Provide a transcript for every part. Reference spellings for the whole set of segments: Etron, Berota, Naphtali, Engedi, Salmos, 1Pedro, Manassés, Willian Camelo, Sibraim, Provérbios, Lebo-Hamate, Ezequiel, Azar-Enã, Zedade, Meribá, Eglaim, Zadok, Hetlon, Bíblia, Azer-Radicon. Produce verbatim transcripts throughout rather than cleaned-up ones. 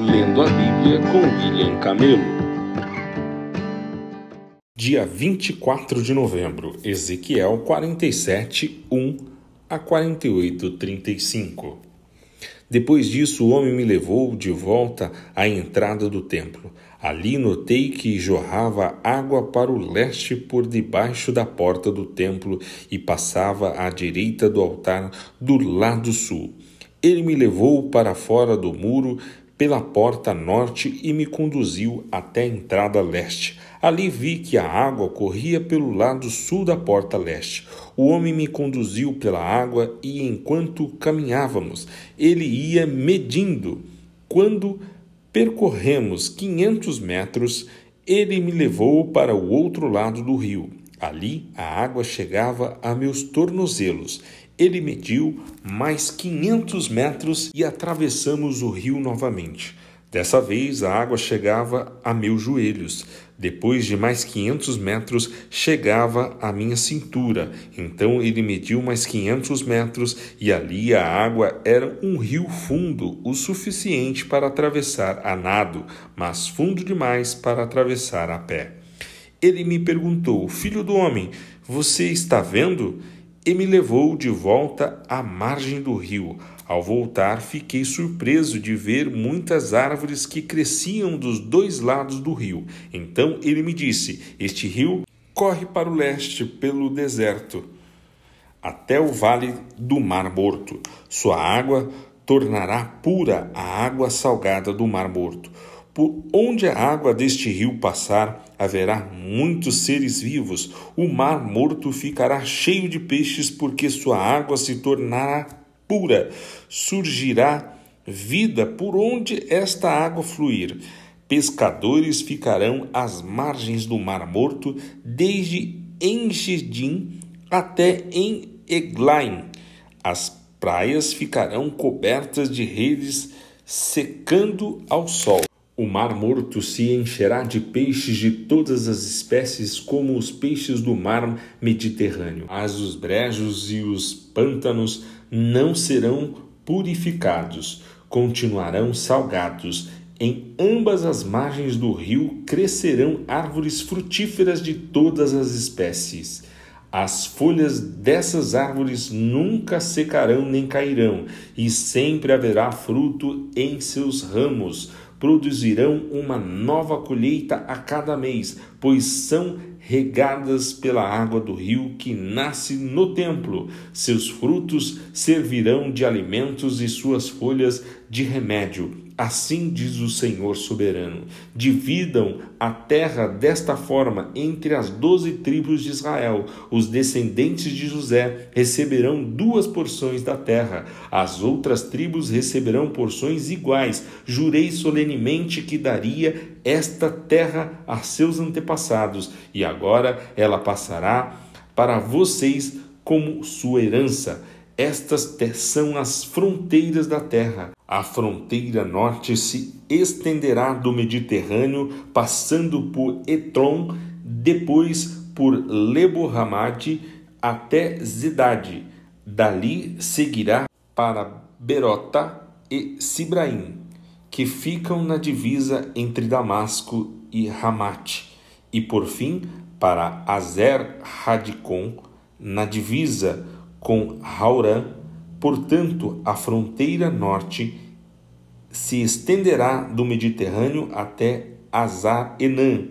Lendo a Bíblia com Willian Camelo. Dia vinte e quatro de novembro, Ezequiel quarenta e sete, um a quarenta e oito, trinta e cinco. Depois disso, o homem me levou de volta à entrada do templo. Ali notei que jorrava água para o leste por debaixo da porta do templo e passava à direita do altar do lado sul. Ele me levou para fora do muro pela porta norte e me conduziu até a entrada leste. Ali vi que a água corria pelo lado sul da porta leste. O homem me conduziu pela água e, enquanto caminhávamos, ele ia medindo. Quando percorremos quinhentos metros, ele me levou para o outro lado do rio. Ali a água chegava a meus tornozelos. Ele mediu mais quinhentos metros e atravessamos o rio novamente. Dessa vez a água chegava a meus joelhos. Depois de mais quinhentos metros, chegava à minha cintura. Então ele mediu mais quinhentos metros e ali a água era um rio fundo o suficiente para atravessar a nado, mas fundo demais para atravessar a pé. Ele me perguntou: "Filho do homem, você está vendo?" E me levou de volta à margem do rio. Ao voltar, fiquei surpreso de ver muitas árvores que cresciam dos dois lados do rio. Então ele me disse: "Este rio corre para o leste pelo deserto, até o vale do Mar Morto. Sua água tornará pura a água salgada do Mar Morto. Por onde a água deste rio passar, haverá muitos seres vivos. O Mar Morto ficará cheio de peixes, porque sua água se tornará pura. Surgirá vida por onde esta água fluir. Pescadores ficarão às margens do Mar Morto, desde Engedi até em Eglaim. As praias ficarão cobertas de redes, secando ao sol. O Mar Morto se encherá de peixes de todas as espécies, como os peixes do mar Mediterrâneo. Mas os brejos e os pântanos não serão purificados, continuarão salgados. Em ambas as margens do rio crescerão árvores frutíferas de todas as espécies. As folhas dessas árvores nunca secarão nem cairão, e sempre haverá fruto em seus ramos. Produzirão uma nova colheita a cada mês, pois são regadas pela água do rio que nasce no templo. Seus frutos servirão de alimentos e suas folhas de remédio. Assim diz o Senhor soberano. Dividam a terra desta forma entre as doze tribos de Israel. Os descendentes de José receberão duas porções da terra. As outras tribos receberão porções iguais. Jurei solenemente que daria esta terra a seus antepassados, e agora ela passará para vocês como sua herança. Estas são as fronteiras da terra. A fronteira norte se estenderá do Mediterrâneo, passando por Etron, depois por Lebo-Hamate até Zedade. Dali seguirá para Berota e Sibraim, que ficam na divisa entre Damasco e Hamate, e por fim para Azer-Radicon, na divisa com Haurã. Portanto, a fronteira norte se estenderá do Mediterrâneo até Azar-Enã,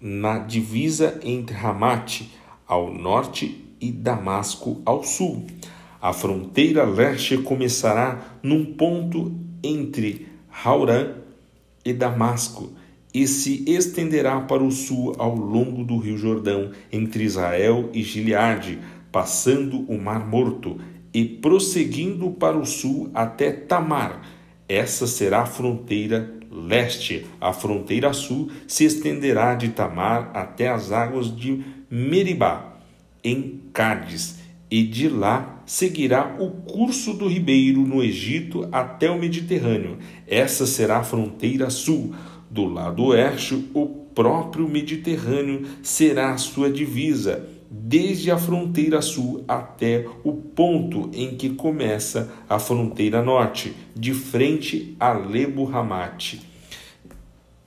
na divisa entre Hamate ao norte e Damasco ao sul. A fronteira leste começará num ponto entre Haurã e Damasco, e se estenderá para o sul ao longo do Rio Jordão, entre Israel e Gileade, passando o Mar Morto e prosseguindo para o sul até Tamar. Essa será a fronteira leste. A fronteira sul se estenderá de Tamar até as águas de Meribá, em Cádiz, e de lá seguirá o curso do ribeiro no Egito até o Mediterrâneo. Essa será a fronteira sul. Do lado oeste, o próprio Mediterrâneo será a sua divisa, desde a fronteira sul até o ponto em que começa a fronteira norte, de frente a Lebo Hamate.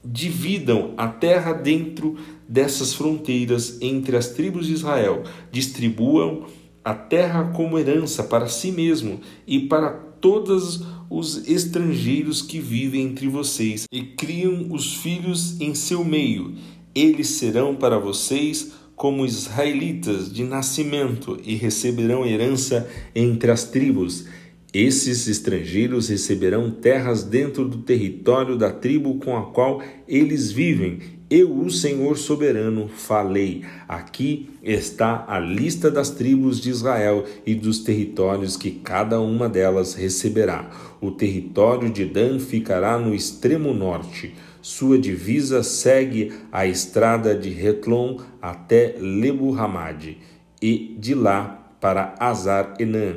Dividam a terra dentro dessas fronteiras entre as tribos de Israel. Distribuam a terra como herança para si mesmo e para todos os estrangeiros que vivem entre vocês, e criam os filhos em seu meio. Eles serão para vocês como israelitas de nascimento e receberão herança entre as tribos. Esses estrangeiros receberão terras dentro do território da tribo com a qual eles vivem. Eu, o Senhor soberano, falei. Aqui está a lista das tribos de Israel e dos territórios que cada uma delas receberá. O território de Dan ficará no extremo norte. Sua divisa segue a estrada de Hetlon até Lebo Hamade e de lá para Azar-Enã,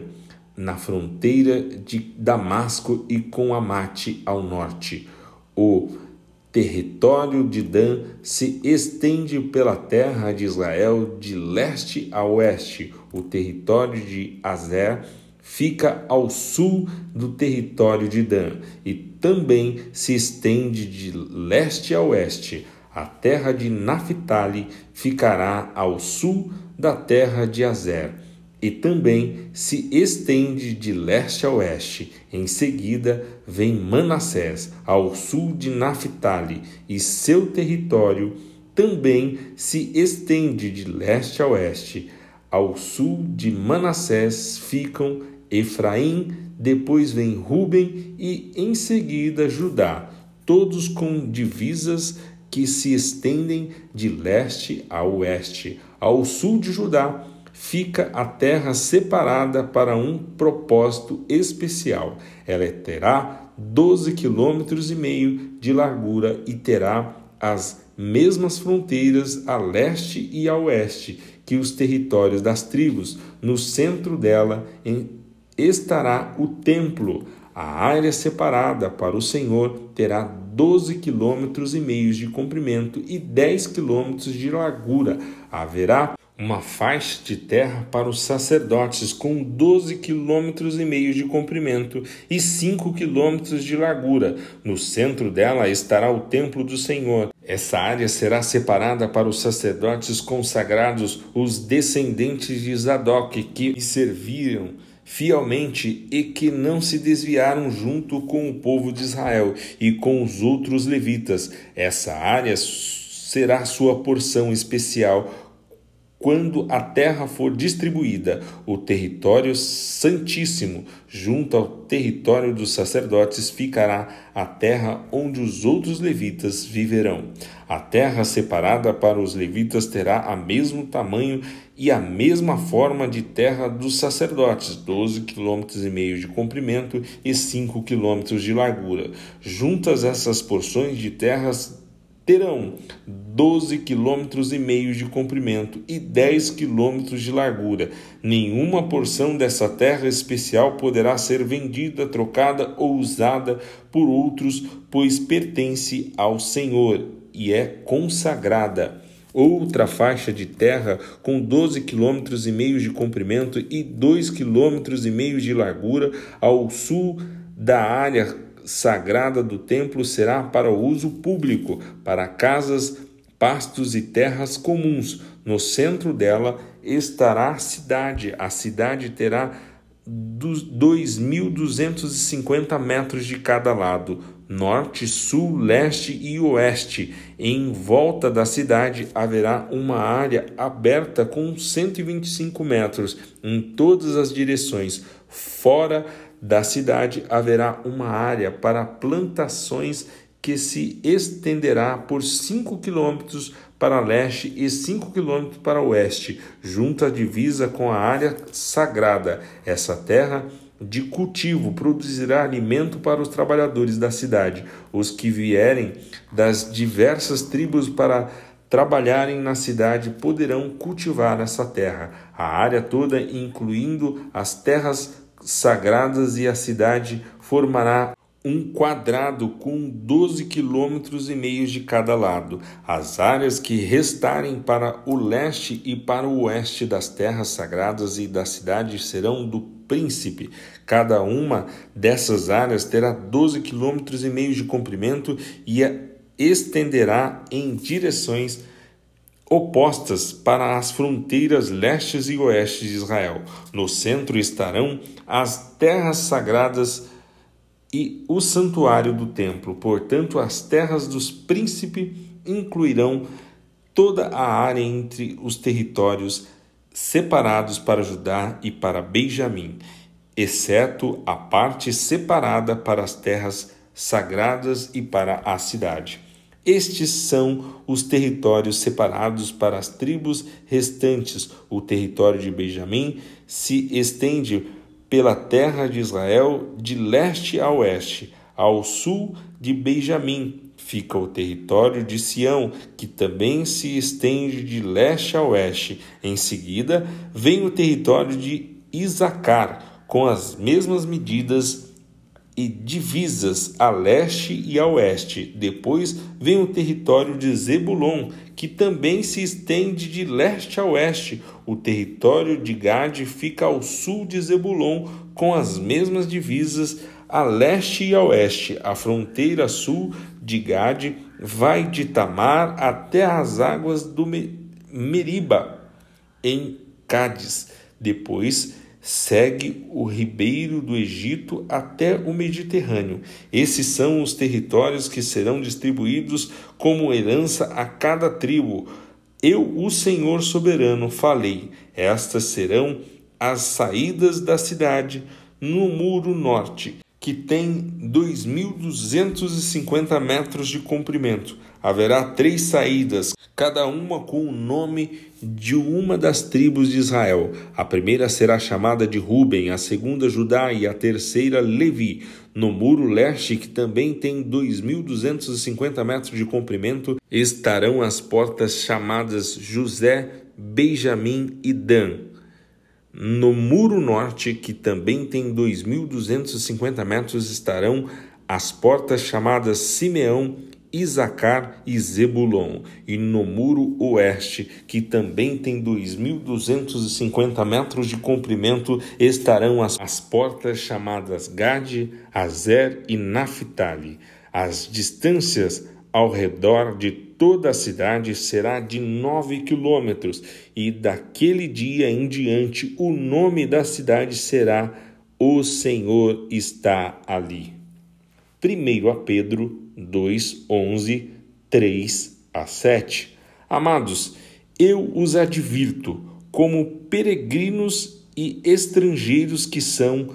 na fronteira de Damasco e com Amate ao norte. O território de Dan se estende pela terra de Israel de leste a oeste. O território de Azer fica ao sul do território de Dan e também se estende de leste a oeste. A terra de Naphtali ficará ao sul da terra de Azer e também se estende de leste a oeste. Em seguida vem Manassés, ao sul de Naphtali, e seu território também se estende de leste a oeste. Ao sul de Manassés ficam Efraim, depois vem Ruben e em seguida Judá, todos com divisas que se estendem de leste a oeste. Ao sul de Judá fica a terra separada para um propósito especial. Ela terá doze quilômetros e meio de largura e terá as mesmas fronteiras a leste e a oeste que os territórios das tribos. No centro dela estará o templo. A área separada para o Senhor terá doze quilômetros e meio de comprimento e dez quilômetros de largura. Haverá uma faixa de terra para os sacerdotes com doze quilômetros e meio de comprimento e cinco quilômetros de largura. No centro dela estará o templo do Senhor. Essa área será separada para os sacerdotes consagrados, os descendentes de Zadok, que serviram fielmente e que não se desviaram junto com o povo de Israel e com os outros levitas. Essa área será sua porção especial quando a terra for distribuída. O território santíssimo, junto ao território dos sacerdotes, ficará a terra onde os outros levitas viverão. A terra separada para os levitas terá o mesmo tamanho e a mesma forma de terra dos sacerdotes, doze quilômetros e meio de comprimento e cinco quilômetros de largura. Juntas, essas porções de terras terão doze quilômetros e meio de comprimento e dez quilômetros de largura. Nenhuma porção dessa terra especial poderá ser vendida, trocada ou usada por outros, pois pertence ao Senhor e é consagrada. Outra faixa de terra com doze quilômetros e meio de comprimento e dois quilômetros e meio de largura ao sul da área sagrada do templo será para o uso público, para casas, pastos e terras comuns. No centro dela estará a cidade. A cidade terá dois mil duzentos e cinquenta metros de cada lado, norte, sul, leste e oeste. Em volta da cidade haverá uma área aberta com cento e vinte e cinco metros em todas as direções. Fora da cidade haverá uma área para plantações que se estenderá por cinco quilômetros para leste e cinco quilômetros para oeste, junto à divisa com a área sagrada. Essa terra de cultivo produzirá alimento para os trabalhadores da cidade. Os que vierem das diversas tribos para trabalharem na cidade poderão cultivar essa terra. A área toda, incluindo as terras sagradas e a cidade, formará um quadrado com doze quilômetros e meio de cada lado. As áreas que restarem para o leste e para o oeste das terras sagradas e da cidade serão do príncipe. Cada uma dessas áreas terá doze quilômetros e meio de comprimento e a estenderá em direções opostas para as fronteiras leste e oeste de Israel. No centro estarão as terras sagradas e o santuário do templo. Portanto, as terras dos príncipes incluirão toda a área entre os territórios separados para Judá e para Benjamim, exceto a parte separada para as terras sagradas e para a cidade. Estes são os territórios separados para as tribos restantes. O território de Benjamim se estende pela terra de Israel de leste a oeste. Ao sul de Benjamim fica o território de Sião, que também se estende de leste a oeste. Em seguida, vem o território de Isacar, com as mesmas medidas e divisas a leste e a oeste. Depois vem o território de Zebulon, que também se estende de leste a oeste. O território de Gade fica ao sul de Zebulon, com as mesmas divisas a leste e a oeste. A fronteira sul de Gade vai de Tamar até as águas do Meriba, em Cádiz. Depois segue o ribeiro do Egito até o Mediterrâneo. Esses são os territórios que serão distribuídos como herança a cada tribo. Eu, o Senhor soberano, falei. Estas serão as saídas da cidade no muro norte, que tem dois mil duzentos e cinquenta metros de comprimento. Haverá três saídas, cada uma com o nome de uma das tribos de Israel. A primeira será chamada de Ruben, a segunda Judá e a terceira Levi. No muro leste, que também tem dois mil duzentos e cinquenta metros de comprimento, estarão as portas chamadas José, Benjamim e Dan. No muro norte, que também tem dois mil duzentos e cinquenta metros, estarão as portas chamadas Simeão, Isacar e Zebulon. E no muro oeste, que também tem dois mil duzentos e cinquenta metros de comprimento, estarão as, as portas chamadas Gade, Aser e Naphtali. As distâncias ao redor de toda a cidade será de nove quilômetros, e daquele dia em diante o nome da cidade será O Senhor está ali. primeira Pedro dois, onze, três a sete. Amados, eu os advirto, como peregrinos e estrangeiros que são,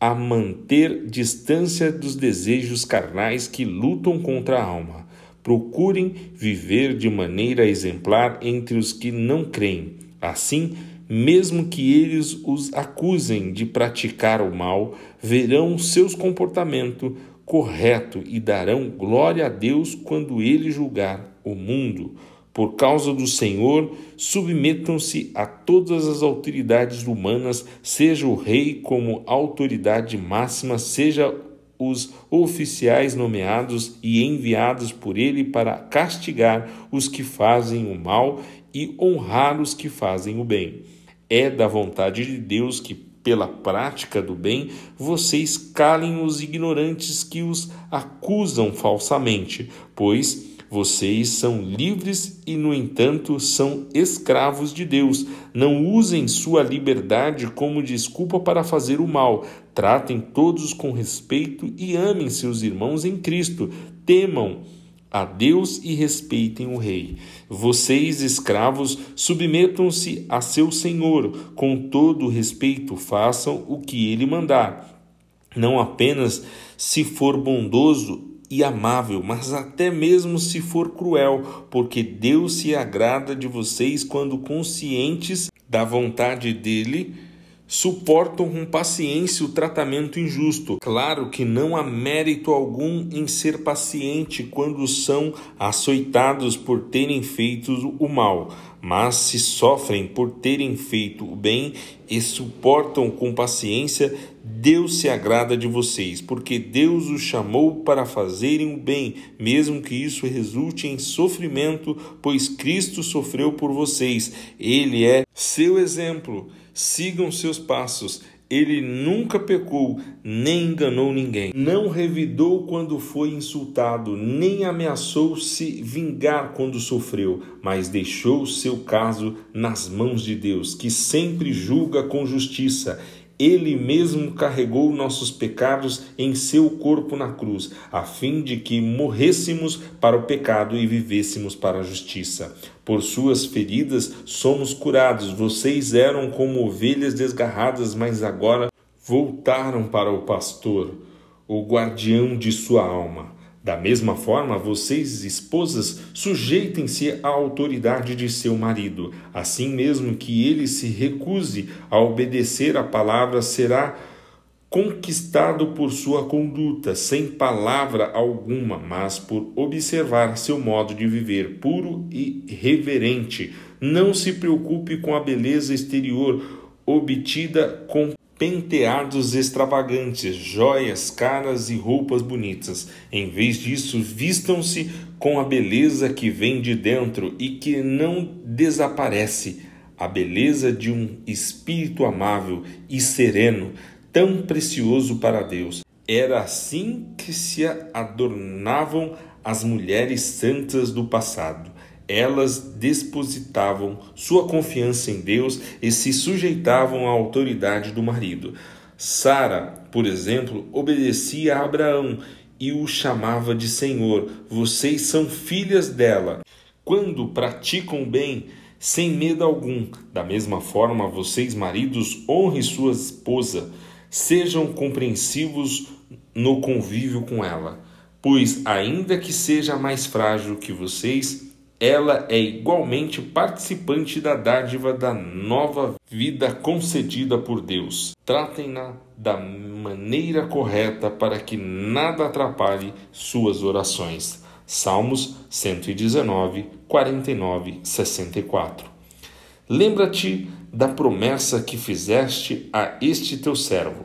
a manter distância dos desejos carnais que lutam contra a alma. Procurem viver de maneira exemplar entre os que não creem. Assim, mesmo que eles os acusem de praticar o mal, verão seus comportamentos correto e darão glória a Deus quando ele julgar o mundo. Por causa do Senhor, submetam-se a todas as autoridades humanas, seja o rei como autoridade máxima, seja os oficiais nomeados e enviados por ele para castigar os que fazem o mal e honrar os que fazem o bem. É da vontade de Deus que, pela prática do bem, vocês calem os ignorantes que os acusam falsamente, pois vocês são livres e, no entanto, são escravos de Deus. Não usem sua liberdade como desculpa para fazer o mal. Tratem todos com respeito e amem seus irmãos em Cristo. Temam a Deus e respeitem o rei. Vocês, escravos, submetam-se a seu senhor. Com todo respeito, façam o que ele mandar. Não apenas se for bondoso e amável, mas até mesmo se for cruel, porque Deus se agrada de vocês quando conscientes da vontade dele, suportam com paciência o tratamento injusto. Claro que não há mérito algum em ser paciente quando são açoitados por terem feito o mal, mas se sofrem por terem feito o bem e suportam com paciência, Deus se agrada de vocês, porque Deus os chamou para fazerem o bem, mesmo que isso resulte em sofrimento, pois Cristo sofreu por vocês. Ele é seu exemplo. Sigam seus passos. Ele nunca pecou, nem enganou ninguém. Não revidou quando foi insultado, nem ameaçou se vingar quando sofreu, mas deixou seu caso nas mãos de Deus, que sempre julga com justiça. Ele mesmo carregou nossos pecados em seu corpo na cruz, a fim de que morrêssemos para o pecado e vivêssemos para a justiça. Por suas feridas somos curados. Vocês eram como ovelhas desgarradas, mas agora voltaram para o pastor, o guardião de sua alma. Da mesma forma, vocês, esposas, sujeitem-se à autoridade de seu marido. Assim mesmo que ele se recuse a obedecer à palavra, será conquistado por sua conduta, sem palavra alguma, mas por observar seu modo de viver puro e reverente. Não se preocupe com a beleza exterior obtida com penteados extravagantes, joias caras e roupas bonitas. Em vez disso, vistam-se com a beleza que vem de dentro e que não desaparece, a beleza de um espírito amável e sereno, tão precioso para Deus. Era assim que se adornavam as mulheres santas do passado. Elas depositavam sua confiança em Deus e se sujeitavam à autoridade do marido. Sara, por exemplo, obedecia a Abraão e o chamava de Senhor. Vocês são filhas dela, quando praticam o bem, sem medo algum. Da mesma forma, vocês, maridos, honrem sua esposa. Sejam compreensivos no convívio com ela, pois, ainda que seja mais frágil que vocês, ela é igualmente participante da dádiva da nova vida concedida por Deus. Tratem-na da maneira correta para que nada atrapalhe suas orações. Salmos cento e dezenove, quarenta e nove, sessenta e quatro. Lembra-te da promessa que fizeste a este teu servo.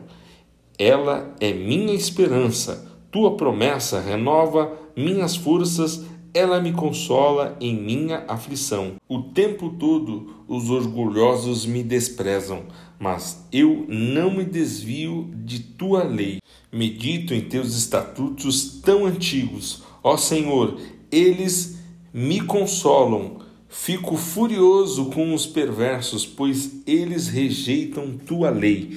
Ela é minha esperança. Tua promessa renova minhas forças. Ela me consola em minha aflição. O tempo todo os orgulhosos me desprezam, mas eu não me desvio de tua lei. Medito em teus estatutos tão antigos. Ó Senhor, eles me consolam. Fico furioso com os perversos, pois eles rejeitam tua lei.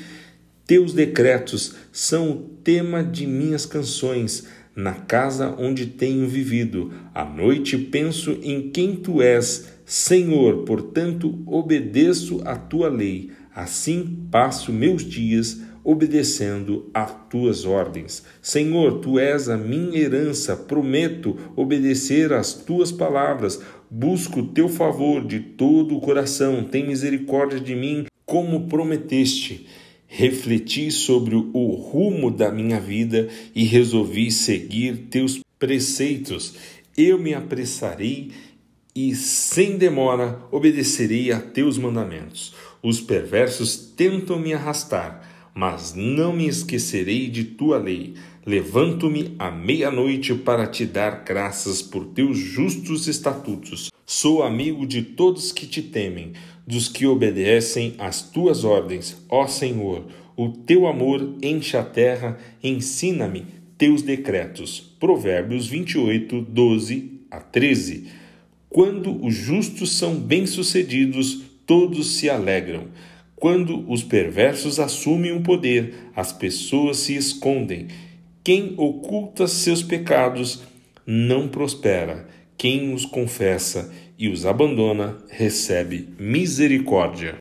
Teus decretos são o tema de minhas canções. Na casa onde tenho vivido, à noite penso em quem tu és, Senhor, portanto obedeço a tua lei. Assim passo meus dias obedecendo a tuas ordens. Senhor, tu és a minha herança, prometo obedecer às tuas palavras. Busco o teu favor de todo o coração, tem misericórdia de mim, como prometeste. Refleti sobre o rumo da minha vida e resolvi seguir teus preceitos. Eu me apressarei e, sem demora, obedecerei a teus mandamentos. Os perversos tentam me arrastar, mas não me esquecerei de tua lei. Levanto-me à meia-noite para te dar graças por teus justos estatutos. Sou amigo de todos que te temem, dos que obedecem às tuas ordens. Ó Senhor, o teu amor enche a terra, ensina-me teus decretos. Provérbios vinte e oito, doze a treze. Quando os justos são bem-sucedidos, todos se alegram. Quando os perversos assumem o poder, as pessoas se escondem. Quem oculta seus pecados não prospera. Quem os confessa e os abandona recebe misericórdia.